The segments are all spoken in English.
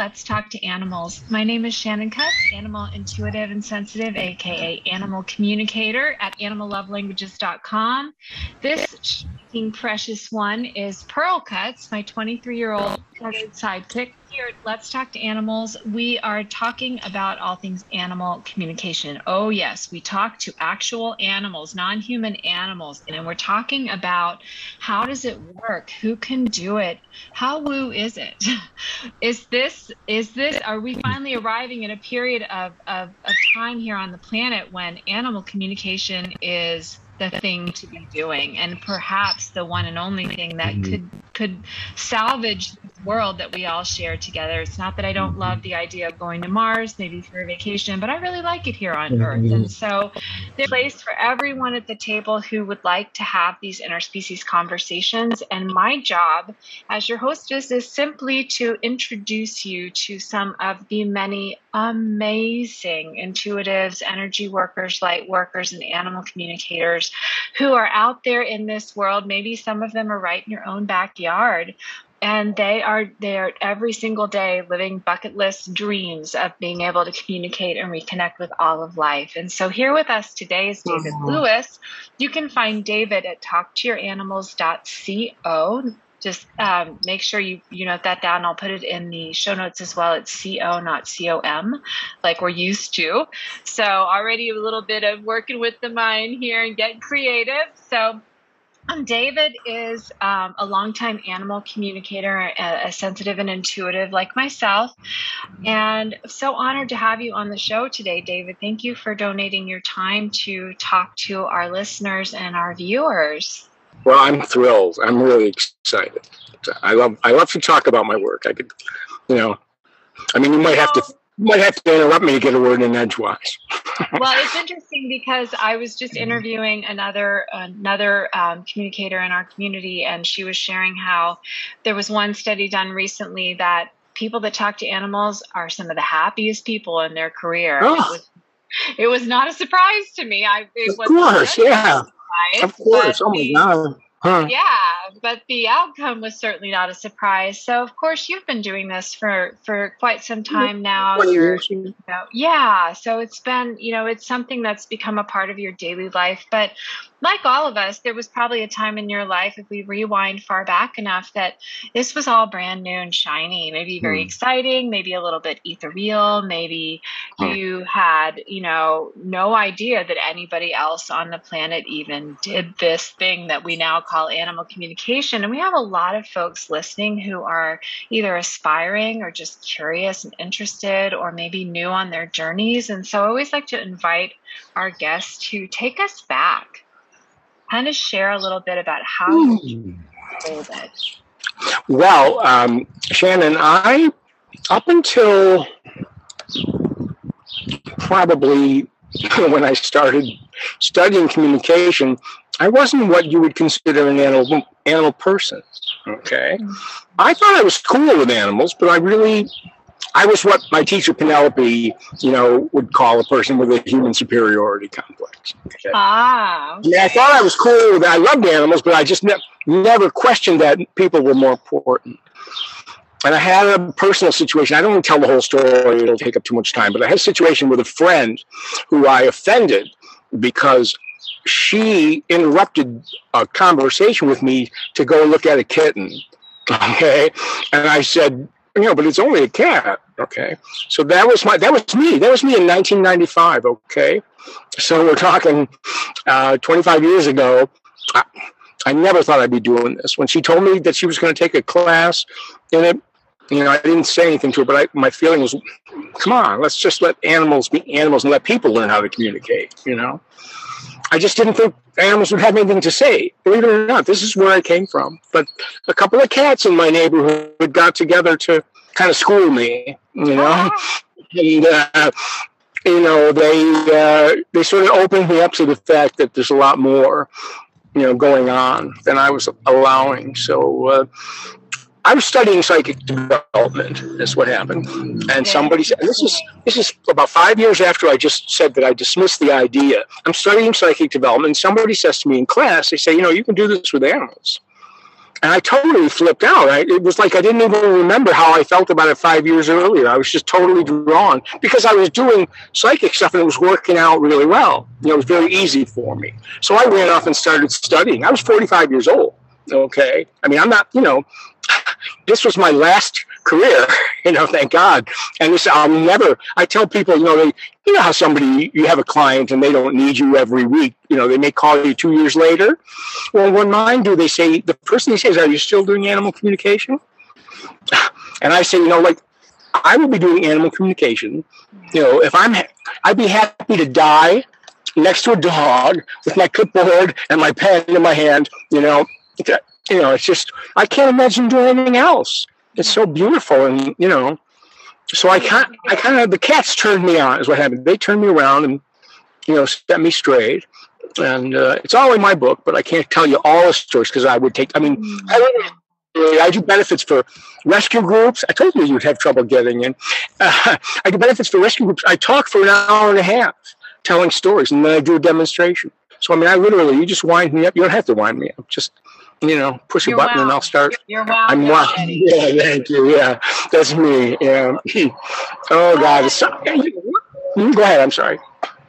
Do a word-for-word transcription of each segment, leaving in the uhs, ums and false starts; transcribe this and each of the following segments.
Let's Talk to Animals. My name is Shannon Cutts, animal intuitive and sensitive, aka animal communicator at animal love languages dot com. This precious one is Pearl Cuts, my twenty-three-year-old sidekick. Here at Let's Talk to Animals, we are talking about all things animal communication. Oh yes, we talk to actual animals, non-human animals, and we're talking about how does it work? Who can do it? How woo is it? Is this, is this, are we finally arriving at a period of, of, of time here on the planet when animal communication is the thing to be doing, and perhaps the one and only thing that mm-hmm. could could salvage the world that we all share together? It's not that I don't love the idea of going to Mars, maybe for a vacation, but I really like it here on mm-hmm. Earth. And so there's a place for everyone at the table who would like to have these interspecies conversations. And my job as your hostess is simply to introduce you to some of the many amazing intuitives, energy workers, light workers, and animal communicators who are out there in this world. Maybe some of them are right in your own backyard, and they are there every single day living bucket list dreams of being able to communicate and reconnect with all of life. And so here with us today is David mm-hmm. Louis. You can find David at talk to your animals dot co. Just um, make sure you, you note that down. I'll put it in the show notes as well. It's C O, not C O M, like we're used to. So already a little bit of working with the mind here and getting creative. So um, David is um, a longtime animal communicator, a, a sensitive and intuitive like myself. And so honored to have you on the show today, David. Thank you for donating your time to talk to our listeners and our viewers. Well, I'm thrilled. I'm really excited. I love I love to talk about my work. I could, you know, I mean, you might have to you might have to interrupt me to get a word in edgewise. Well, it's interesting because I was just interviewing another another um, communicator in our community, and she was sharing how there was one study done recently that people that talk to animals are some of the happiest people in their career. Oh. It was, it was not a surprise to me. I it of course, good. yeah. Surprise, of course. Oh, the, my God. Huh. Yeah, but the outcome was certainly not a surprise. So, of course, you've been doing this for, for quite some time now. twenty years. You know, yeah, so it's been, you know, it's something that's become a part of your daily life. But like all of us, there was probably a time in your life, if we rewind far back enough, that this was all brand new and shiny, maybe very mm. exciting, maybe a little bit ethereal, maybe mm. you had, you know, no idea that anybody else on the planet even did this thing that we now call animal communication. And we have a lot of folks listening who are either aspiring or just curious and interested, or maybe new on their journeys. And so I always like to invite our guests to take us back. Kind of share a little bit about how you hold it. Well, um, Shannon, I, up until probably when I started studying communication, I wasn't what you would consider an animal, animal person, okay? I thought I was cool with animals, but I really, I was what my teacher Penelope, you know, would call a person with a human superiority complex. Okay? Ah. Okay. Yeah, I thought I was cool with, I loved animals, but I just ne- never questioned that people were more important. And I had a personal situation. I don't want to tell the whole story. It'll take up too much time. But I had a situation with a friend who I offended because she interrupted a conversation with me to go look at a kitten. Okay? And I said, you know, but it's only a cat, okay? So that was my, that was me. That was me in nineteen ninety-five, okay? So we're talking uh, twenty-five years ago. I, I never thought I'd be doing this. When she told me that she was going to take a class in it, you know, I didn't say anything to her, but I, my feeling was, come on, let's just let animals be animals and let people learn how to communicate, you know? I just didn't think animals would have anything to say. Believe it or not, this is where I came from. But a couple of cats in my neighborhood got together to kind of school me, you know. And, uh, you know, they, uh, they sort of opened me up to the fact that there's a lot more, you know, going on than I was allowing. So uh, I was studying psychic development. That's what happened. And somebody said, this is this is about five years after I just said that I dismissed the idea. I'm studying psychic development. And somebody says to me in class, they say, you know, you can do this with animals. And I totally flipped out. I, it was like I didn't even remember how I felt about it five years earlier. I was just totally drawn because I was doing psychic stuff and it was working out really well. You know, it was very easy for me. So I ran off and started studying. I was forty-five years old. Okay. I mean, I'm not, you know, this was my last career, you know, thank God. And this, I'll never, I tell people, you know, they, you know how somebody, you have a client and they don't need you every week. You know, they may call you two years later. Well, when mine do, they say, the person they say is, are you still doing animal communication? And I say, you know, like, I will be doing animal communication. You know, if I'm, I'd be happy to die next to a dog with my clipboard and my pen in my hand, you know. You know, it's just, I can't imagine doing anything else. It's so beautiful. And, you know, so I kind I kind of, the cats turned me on is what happened. They turned me around and, you know, set me straight. And uh, it's all in my book, but I can't tell you all the stories because I would take, I mean, I don't I do benefits for rescue groups. I told you you'd have trouble getting in. Uh, I do benefits for rescue groups. I talk for an hour and a half telling stories, and then I do a demonstration. So, I mean, I literally, you just wind me up. You don't have to wind me up. Just, you know, push You're a button wow. and I'll start. You're wow. I'm wow. Yeah, thank you. Yeah, that's me. Yeah. Oh, God. It's so, yeah, you, go ahead. I'm sorry.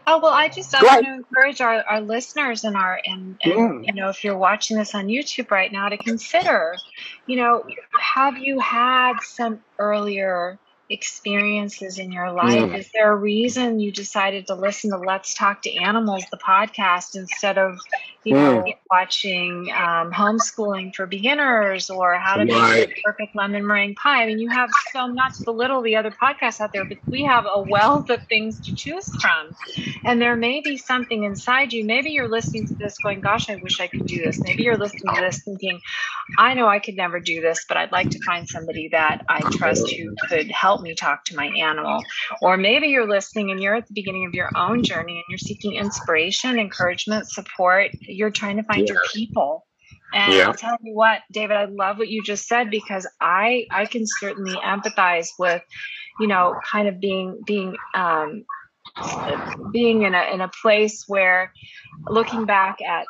Oh, well, I just I want to encourage our, our listeners and our and, and mm. you know, if you're watching this on YouTube right now, to consider, you know, have you had some earlier experiences in your life? Mm. Is there a reason you decided to listen to Let's Talk to Animals, the podcast, instead of, you know, mm. watching um, Homeschooling for Beginners or How to Make the Perfect Lemon Meringue Pie? I mean, you have so, not to belittle the other podcasts out there, but we have a wealth of things to choose from. And there may be something inside you. Maybe you're listening to this going, gosh, I wish I could do this. Maybe you're listening to this thinking, I know I could never do this, but I'd like to find somebody that I trust who could help me talk to my animal. Or maybe you're listening and you're at the beginning of your own journey and you're seeking inspiration, encouragement, support. You're trying to find yeah. your people. And yeah. I'll tell you what, David, I love what you just said, because I, I can certainly empathize with, you know, kind of being, being, um, being in a, in a place where looking back at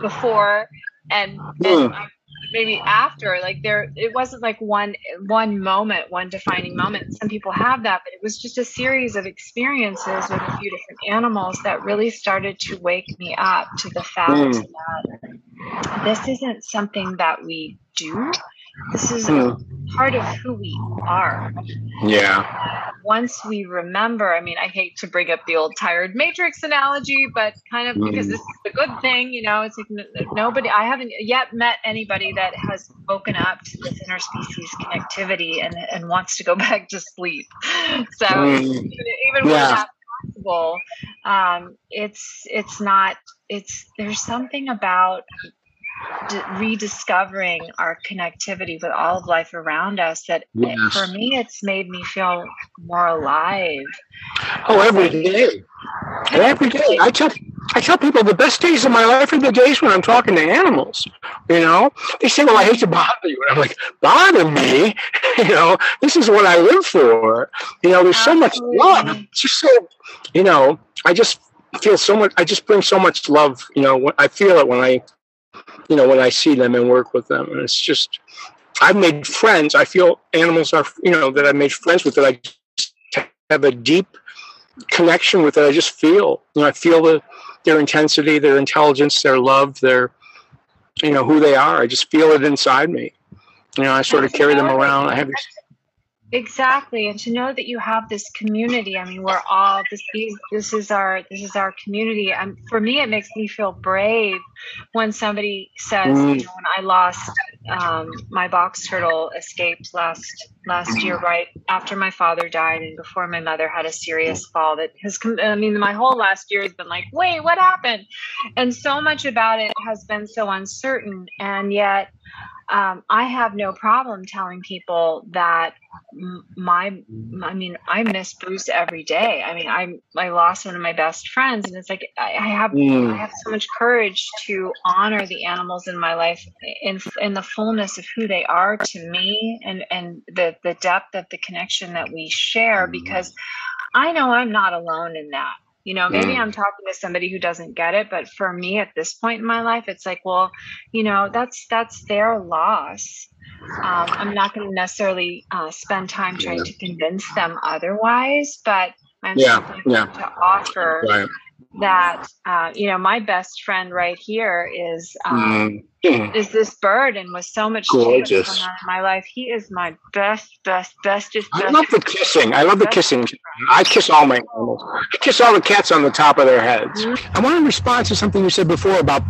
before and, and mm. maybe after, like there, it wasn't like one, one moment, one defining moment. Some people have that, but it was just a series of experiences with a few different animals that really started to wake me up to the fact mm. that this isn't something that we do. This is mm. a part of who we are. Yeah. Once we remember, I mean, I hate to bring up the old tired matrix analogy, but kind of mm. because this is the good thing, you know, it's like nobody, I haven't yet met anybody that has woken up to this interspecies connectivity and, and wants to go back to sleep. So mm. even, even yeah. when that's possible, um, it's, it's not, it's, there's something about rediscovering our connectivity with all of life around us that yes. it, for me, it's made me feel more alive. Oh, every day. Every day. I tell, I tell people the best days of my life are the days when I'm talking to animals. You know, they say, well, I hate to bother you. And I'm like, bother me? You know, this is what I live for. You know, there's Absolutely. so much love. It's just so, you know, I just feel so much, I just bring so much love. You know, I feel it when I, you know, when I see them and work with them. And it's just, I've made friends. I feel animals are, you know, that I've made friends with, that I just have a deep connection with, that I just feel. You know, I feel the, their intensity, their intelligence, their love, their, you know, who they are. I just feel it inside me. You know, I sort of carry them around. I have this. Exactly. And to know that you have this community, I mean, we're all, this, this is our, this is our community. And for me, it makes me feel brave when somebody says, mm. you know, when I lost, um, my box turtle escaped last, last year, right after my father died and before my mother had a serious fall that has, I mean, my whole last year has been like, wait, what happened? And so much about it has been so uncertain. And yet, Um, I have no problem telling people that my, I mean, I miss Bruce every day. I mean, I'm, I lost one of my best friends, and it's like, I, I have, mm. I have so much courage to honor the animals in my life in, in the fullness of who they are to me, and, and the, the depth of the connection that we share, because I know I'm not alone in that. You know, maybe mm. I'm talking to somebody who doesn't get it, but for me at this point in my life, it's like, well, you know, that's that's their loss. Um, I'm not going to necessarily uh, spend time trying yeah. to convince them otherwise, but I'm yeah. yeah. to offer right. that, uh, you know, my best friend right here is um, mm. is this bird, and with so much gorgeous going on in my life, he is my best, best, bestest. I best love the kissing. I love the kissing. Friend. I kiss all my animals. I kiss all the cats on the top of their heads. Mm-hmm. I want to respond to something you said before about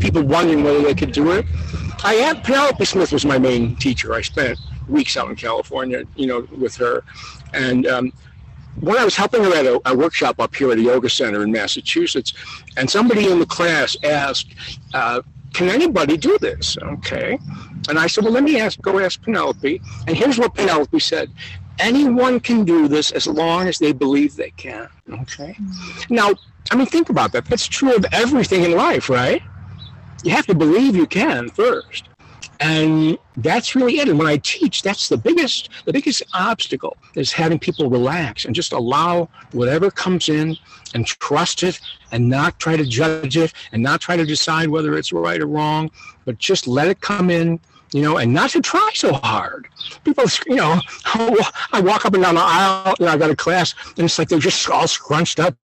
people wondering whether they could do it. I had Penelope Smith was my main teacher. I spent weeks out in California, you know, with her, and um, when I was helping her at a, a workshop up here at a yoga center in Massachusetts, and somebody in the class asked, uh, "Can anybody do this?" Okay, and I said, "Well, let me ask. Go ask Penelope." And here's what Penelope said: "Anyone can do this as long as they believe they can." Okay. Now, I mean, think about that. That's true of everything in life, right? You have to believe you can first. And that's really it. And when I teach, that's the biggest, the biggest obstacle is having people relax and just allow whatever comes in and trust it and not try to judge it and not try to decide whether it's right or wrong, but just let it come in, you know, and not to try so hard. People, you know, I walk up and down the aisle and I got a class and it's like they're just all scrunched up,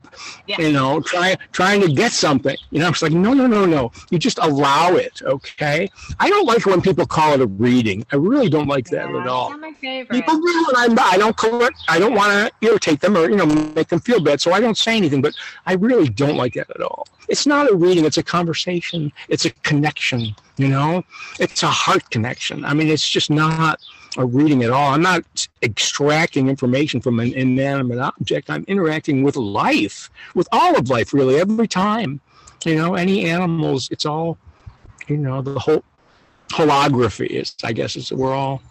yeah. you know, trying trying to get something. You know, it's like, no, no, no, no. You just allow it, okay? I don't like when people call it a reading. I really don't like that yeah, at all. Not my favorite. People do, and I, I don't collect, I don't want to irritate them or, you know, make them feel bad, so I don't say anything, but I really don't like that at all. It's not a reading. It's a conversation. It's a connection, you know? It's a heart connection. I mean, it's just not a reading at all. I'm not extracting information from an inanimate object. I'm interacting with life, with all of life, really, every time. You know, any animals, it's all, you know, the whole holography is, I guess, is we're all,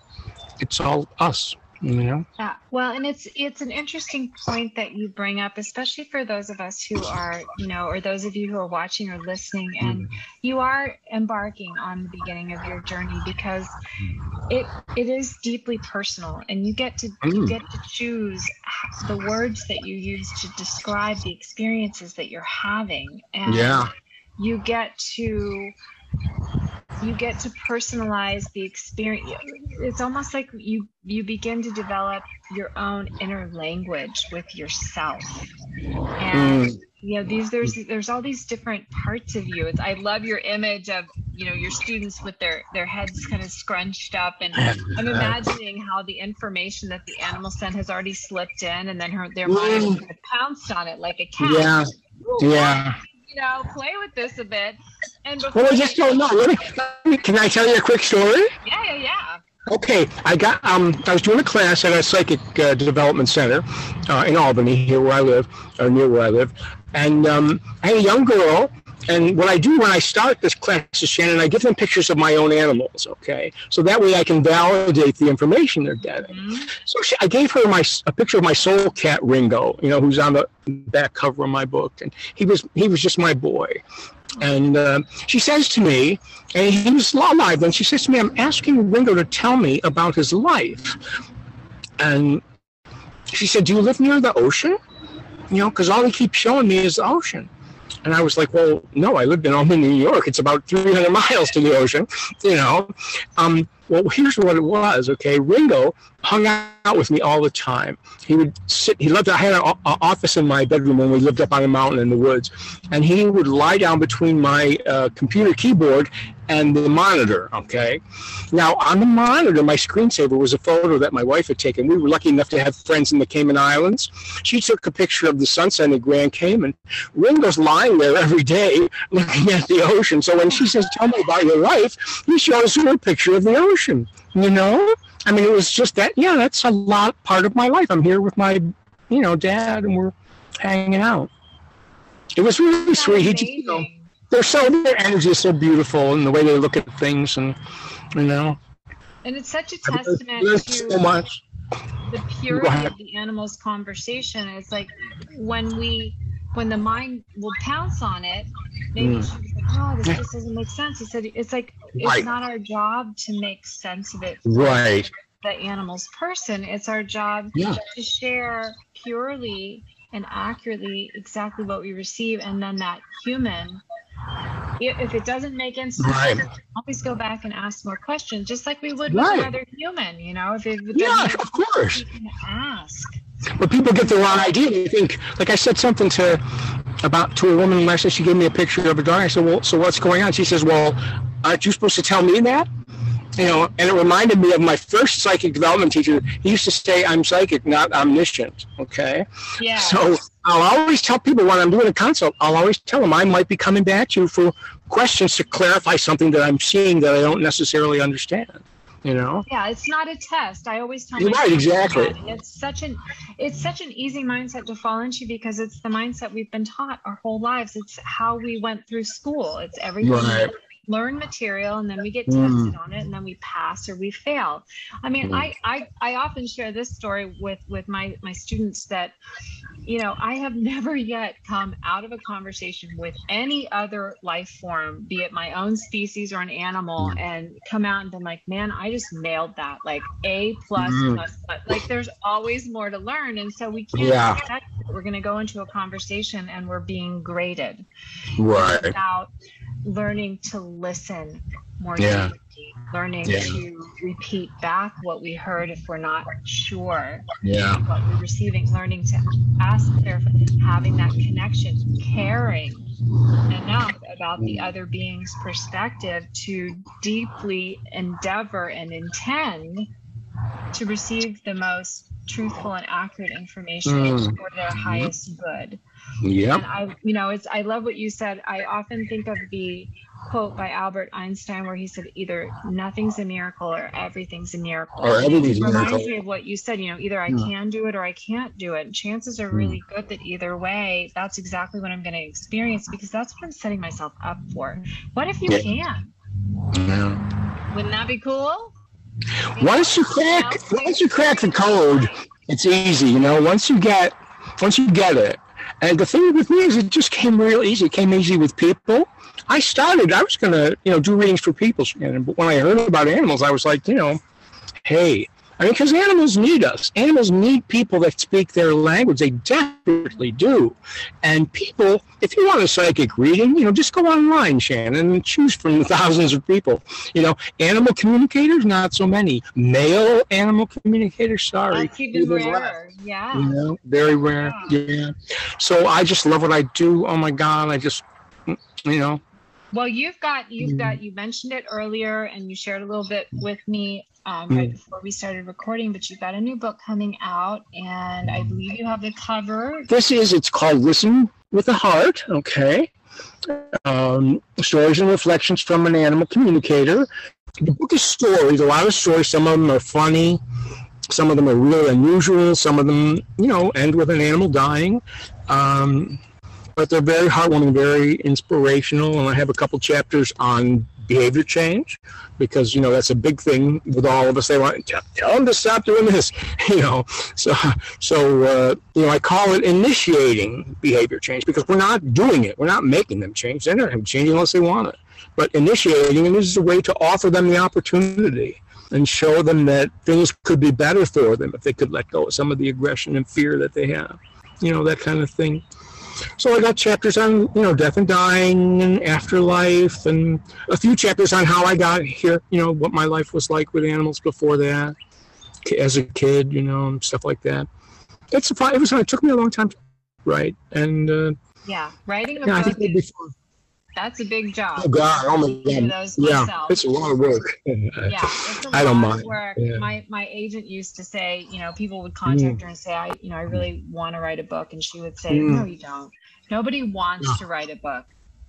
it's all us. You know? Yeah. Well, and it's it's an interesting point that you bring up, especially for those of us who are, you know, or those of you who are watching or listening, and you are embarking on the beginning of your journey, because it it is deeply personal, and you get to mm. you get to choose the words that you use to describe the experiences that you're having, and yeah. you get to. You get to personalize the experience. It's almost like you you begin to develop your own inner language with yourself. And mm. you know, these there's there's all these different parts of you. It's, I love your image of, you know, your students with their their heads kind of scrunched up, and I'm imagining how the information that the animal sent has already slipped in, and then her their mind mm. kind of pounced on it like a cat. Yeah. Ooh, yeah. Wow. You know, play with this a bit. And well, I just don't know. Let me, can I tell you a quick story? Yeah, yeah, yeah. Okay, I got. Um, I was doing a class at a psychic uh, development center uh, in Albany, here where I live, or near where I live, and um, I had a young girl. And what I do when I start this class is, Shannon, I give them pictures of my own animals, okay? So that way I can validate the information they're getting. Mm-hmm. So she, I gave her my a picture of my soul cat, Ringo, you know, who's on the back cover of my book. And he was he was just my boy. And um, she says to me, and he was alive, and she says to me, I'm asking Ringo to tell me about his life. And she said, do you live near the ocean? You know, because all he keeps showing me is the ocean. And I was like, well, no, I lived in Albany, New York. It's about three hundred miles to the ocean, you know. Um, well, here's what it was, okay. Ringo hung out with me all the time. He would sit, he loved, I had an office in my bedroom when we lived up on a mountain in the woods. And he would lie down between my uh, computer keyboard and the monitor, okay. Now, on the monitor, my screensaver was a photo that my wife had taken. We were lucky enough to have friends in the Cayman Islands. She took a picture of the sunset in Grand Cayman. Ringo's lying there every day looking at the ocean. So when she says, tell me about your life, he shows her a picture of the ocean, you know? I mean, it was just that, yeah, that's a lot part of my life. I'm here with my, you know, dad, and we're hanging out. It was really that's sweet. He just, you know, they're so, their energy is so beautiful, and the way they look at things, and, you know. And it's such a testament to so much. The purity of the animal's conversation. It's like when we, when the mind will pounce on it, maybe mm. she's like, oh, this just doesn't make sense. He said, it's like, it's right. not our job to make sense of it. Right. The animal's person. It's our job yeah. to share purely and accurately exactly what we receive. And then that human, if it doesn't make instant sense, right, always go back and ask more questions, just like we would with right. another human, you know, if it yeah, of course. Ask. But people get the wrong idea. They think, like I said something to about to a woman last night. She gave me a picture of a dog. I said, well, so what's going on? She says, well, aren't you supposed to tell me that? You know, and it reminded me of my first psychic development teacher. He used to say, I'm psychic, not omniscient. Okay. Yeah. So I'll always tell people when I'm doing a consult, I'll always tell them I might be coming back to you for questions to clarify something that I'm seeing that I don't necessarily understand. You know? Yeah, it's not a test. I always tell you right, exactly. That. It's such an it's such an easy mindset to fall into because it's the mindset we've been taught our whole lives. It's how we went through school. It's everything. Right. Learn material and then we get tested mm. on it and then we pass or we fail. I mean, mm. I, I I often share this story with with my my students that, you know, I have never yet come out of a conversation with any other life form, be it my own species or an animal, mm. and come out and been like, man, I just nailed that, like A plus mm. plus plus. Like there's always more to learn, and so we can't yeah. expect that we're going to go into a conversation and we're being graded. Right. Without learning to listen more yeah. deeply, learning yeah. to repeat back what we heard if we're not sure yeah. what we're receiving, learning to ask clarification, having that connection, caring enough about the other being's perspective to deeply endeavor and intend to receive the most truthful and accurate information mm. for their highest good. Yeah. And I, you know, it's, I love what you said. I often think of the quote by Albert Einstein where he said, either nothing's a miracle or everything's a miracle. Or everything's a miracle. It reminds me of what you said, you know, either I yeah. can do it or I can't do it. And chances are really mm. good that either way, that's exactly what I'm going to experience because that's what I'm setting myself up for. What if you yeah. can? Yeah. Wouldn't that be cool? You once know, you crack, you know, once you crack the code, it's easy, you know, once you get, once you get it. And the thing with me is it just came real easy. It came easy with people. I started, I was going to, you know, do readings for people. But when I heard about animals, I was like, you know, hey, I mean, because animals need us. Animals need people that speak their language. They definitely do. And people, if you want a psychic reading, you know, just go online, Shannon, and choose from thousands of people. You know, animal communicators, not so many. Male animal communicators, sorry. That's even rarer. Yeah. You know, very rare. Yeah. yeah. So I just love what I do. Oh my God, I just, you know. Well, you've got, you've got, you mentioned it earlier and you shared a little bit with me um, right mm. before we started recording, but you've got a new book coming out and I believe you have the cover. This is, it's called Listen with a Heart, okay? Um, stories and reflections from an animal communicator. The book is stories, a lot of stories. Some of them are funny. Some of them are really unusual. Some of them, you know, end with an animal dying. Um... But they're very heartwarming, very inspirational, and I have a couple chapters on behavior change because, you know, that's a big thing with all of us. They want to tell them to stop doing this, you know. So, so uh, you know, I call it initiating behavior change because we're not doing it. We're not making them change. They're not changing unless they want it. But initiating, and this is a way to offer them the opportunity and show them that things could be better for them if they could let go of some of the aggression and fear that they have, you know, that kind of thing. So I got chapters on, you know, death and dying and afterlife and a few chapters on how I got here, you know, what my life was like with animals before that, as a kid, you know, and stuff like that. It's a, it was, it took me a long time to write. And, uh, yeah, writing a yeah, book, is, that's a big job. Oh, God, oh my God. Yeah, myself. It's a lot of work. Yeah, it's a I lot don't mind. Of work. Yeah. My, my agent used to say, you know, people would contact mm. her and say, I, you know, I really want to write a book. And she would say, mm. no, you don't. Nobody wants yeah. to write a book.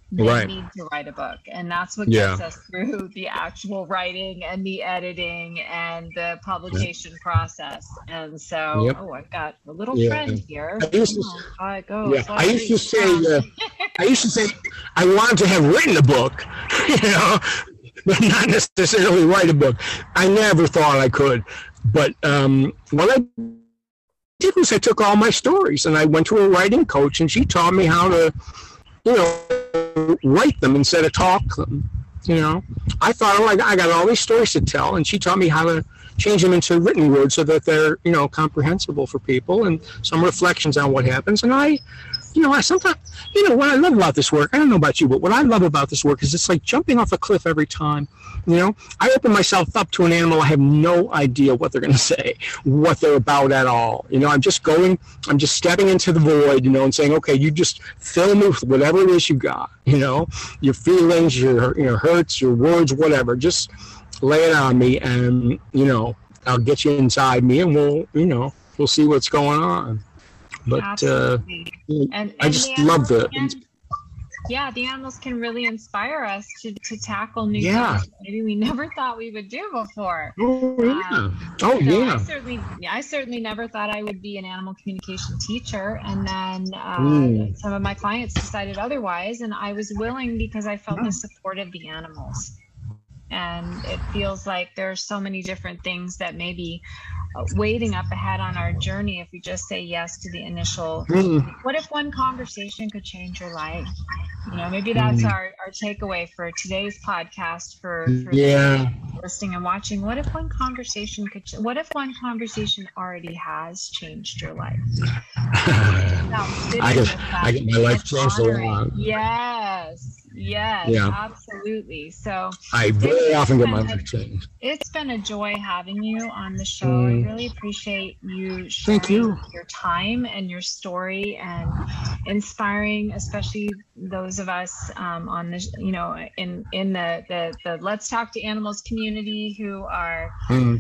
They right. need to write a book. And that's what gets yeah. us through the actual writing and the editing and the publication yeah. process. And so, yep. oh, I've got a little yeah. friend here. I used, oh, to, I go. Yeah. I used to say, uh, I used to say, I wanted to have written a book, you know, but not necessarily write a book. I never thought I could. But um, when I did was I took all my stories and I went to a writing coach and she taught me how to, you know, write them instead of talk them, you know. I thought, oh, I, I got all these stories to tell, and she taught me how to change them into written words so that they're, you know, comprehensible for people, and some reflections on what happens. And I, you know, I sometimes, you know, what I love about this work, I don't know about you, but what I love about this work is it's like jumping off a cliff every time. You know, I open myself up to an animal. I have no idea what they're going to say, what they're about at all. You know, I'm just going, I'm just stepping into the void, you know, and saying, okay, you just fill me with whatever it is you got, you know, your feelings, your, your hurts, your words, whatever, just lay it on me and, you know, I'll get you inside me and we'll, you know, we'll see what's going on. But uh, and, and I just the love the. Can, yeah, the animals can really inspire us to, to tackle new yeah. things maybe we never thought we would do before. Oh yeah! Um, oh so yeah! I certainly, I certainly never thought I would be an animal communication teacher, and then uh, mm. some of my clients decided otherwise, and I was willing because I felt yeah. the support of the animals. And it feels like there are so many different things that may be waiting up ahead on our journey if we just say yes to the initial. Mm. What if one conversation could change your life? You know, maybe that's mm. our, our takeaway for today's podcast for, for yeah. listening and watching. What if one conversation could, what if one conversation already has changed your life? I, get, I get my life changed a lot. Yes. Yes, yeah. absolutely. So I very often get my life changed. It's been a joy having you on the show. Mm. I really appreciate you sharing Thank you. your time and your story and inspiring, especially those of us um, on the, you know, in, in the, the, the Let's Talk to Animals community who are mm.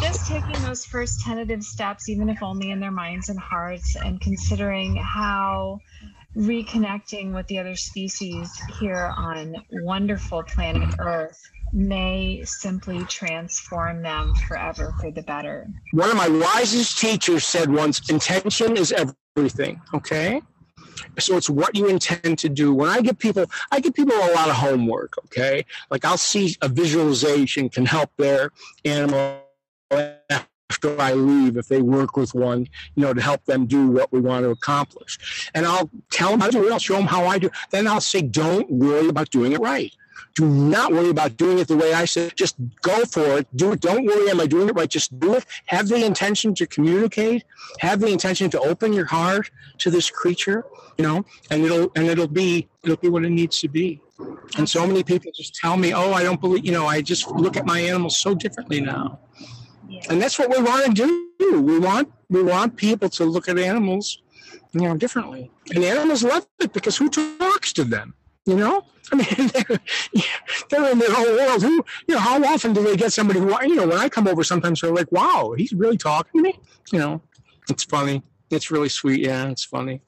just taking those first tentative steps, even if only in their minds and hearts, and considering how reconnecting with the other species here on wonderful planet Earth may simply transform them forever for the better. One of my wisest teachers said once, intention is everything, okay? So it's what you intend to do. When I give people, I give people a lot of homework, okay? Like I'll see a visualization can help their animal after I leave, if they work with one, you know, to help them do what we want to accomplish. And I'll tell them how to do it. I'll show them how I do it. Then I'll say, don't worry about doing it right. Do not worry about doing it the way I said. Just go for it. Do it. Don't worry, am I doing it right? Just do it. Have the intention to communicate. Have the intention to open your heart to this creature, you know, and it'll and it'll be it'll be what it needs to be. And so many people just tell me, oh, I don't believe, you know, I just look at my animals so differently now. Yeah. And that's what we want to do. We want we want people to look at animals, you know, differently. And the animals love it because who talks to them? You know, I mean, they're, they're in their whole world. Who, you know, how often do they get somebody who, you know, when I come over, sometimes they're like, "Wow, he's really talking to me." You know, it's funny. It's really sweet. Yeah, it's funny.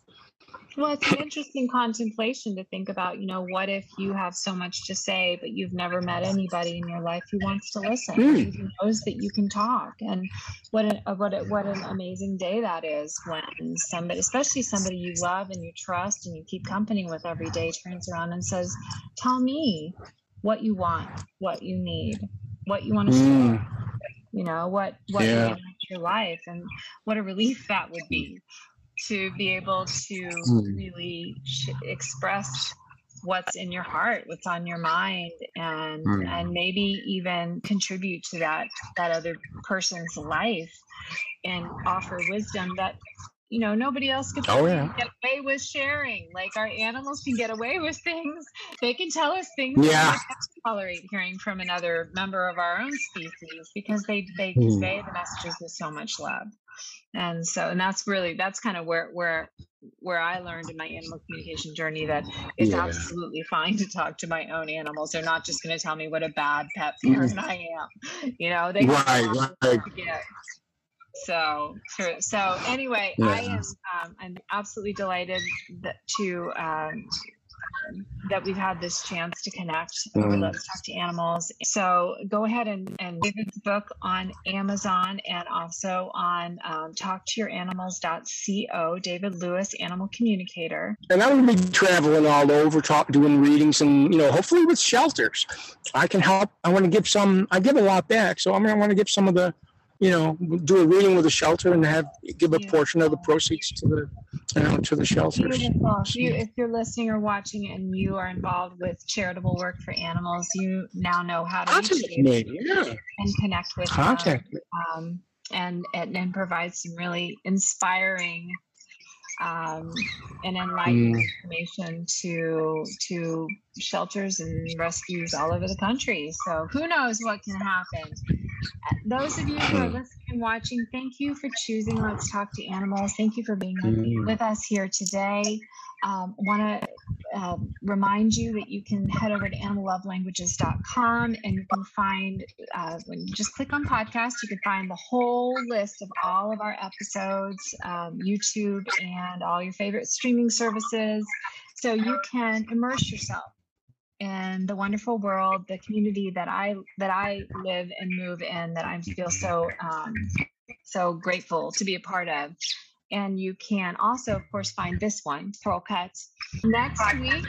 Well, it's an interesting contemplation to think about, you know, what if you have so much to say, but you've never met anybody in your life who wants to listen, mm. who knows that you can talk. And what an, what, a, what an amazing day that is when somebody, especially somebody you love and you trust and you keep company with every day, turns around and says, tell me what you want, what you need, what you want to mm. share, you know, what, what yeah. your life, and what a relief that would be. To be able to really sh- express what's in your heart, what's on your mind, and mm. and maybe even contribute to that that other person's life and offer wisdom that, you know, nobody else could oh, yeah. get away with sharing. Like our animals can get away with things. They can tell us things yeah. we can't tolerate hearing from another member of our own species because they, they mm. convey the messages with so much love. And so, and that's really, that's kind of where, where, where I learned in my animal communication journey that it's yeah. absolutely fine to talk to my own animals. They're not just going to tell me what a bad pet parent mm. I am, you know, they right, right. Get. So true. So anyway, yeah. I am, um, I'm absolutely delighted that to, um, that we've had this chance to connect over mm. Let's Talk to Animals. So go ahead and, and give the book on Amazon and also on um, talk to your animals dot co, David Louis, Animal Communicator. And I'm going to be traveling all over, talk, doing readings and, you know, hopefully with shelters. I can help. I want to give some, I give a lot back. So I'm going to want to give some of the you know, do a reading with a shelter and have give a portion of the proceeds to the, you know, to the shelters. Beautiful. If, you, if you're listening or watching and you are involved with charitable work for animals, you now know how to reach me, yeah. and connect with Contact them, um, and, and and provide some really inspiring um, and enlightening mm. information to to shelters and rescues all over the country. So who knows what can happen. Those of you who are listening and watching, thank you for choosing Let's Talk to Animals. Thank you for being mm. with us here today. I um, want to uh, remind you that you can head over to animal love languages dot com and you can find, uh, when you just click on podcast, you can find the whole list of all of our episodes, um, YouTube, and all your favorite streaming services. So you can immerse yourself in the wonderful world, the community that I that I live and move in, that I feel so um, so grateful to be a part of. And you can also, of course, find this one, Pearl Cuts. Next week,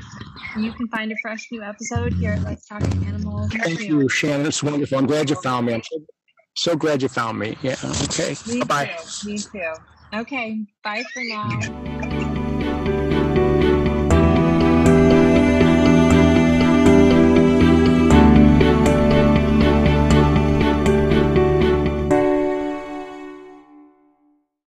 you can find a fresh new episode here at Let's Talk to Animals. Thank you, Shannon. It's wonderful. I'm glad you found me. I'm so, so glad you found me. Yeah. Okay. Bye. Me too. Okay. Bye for now.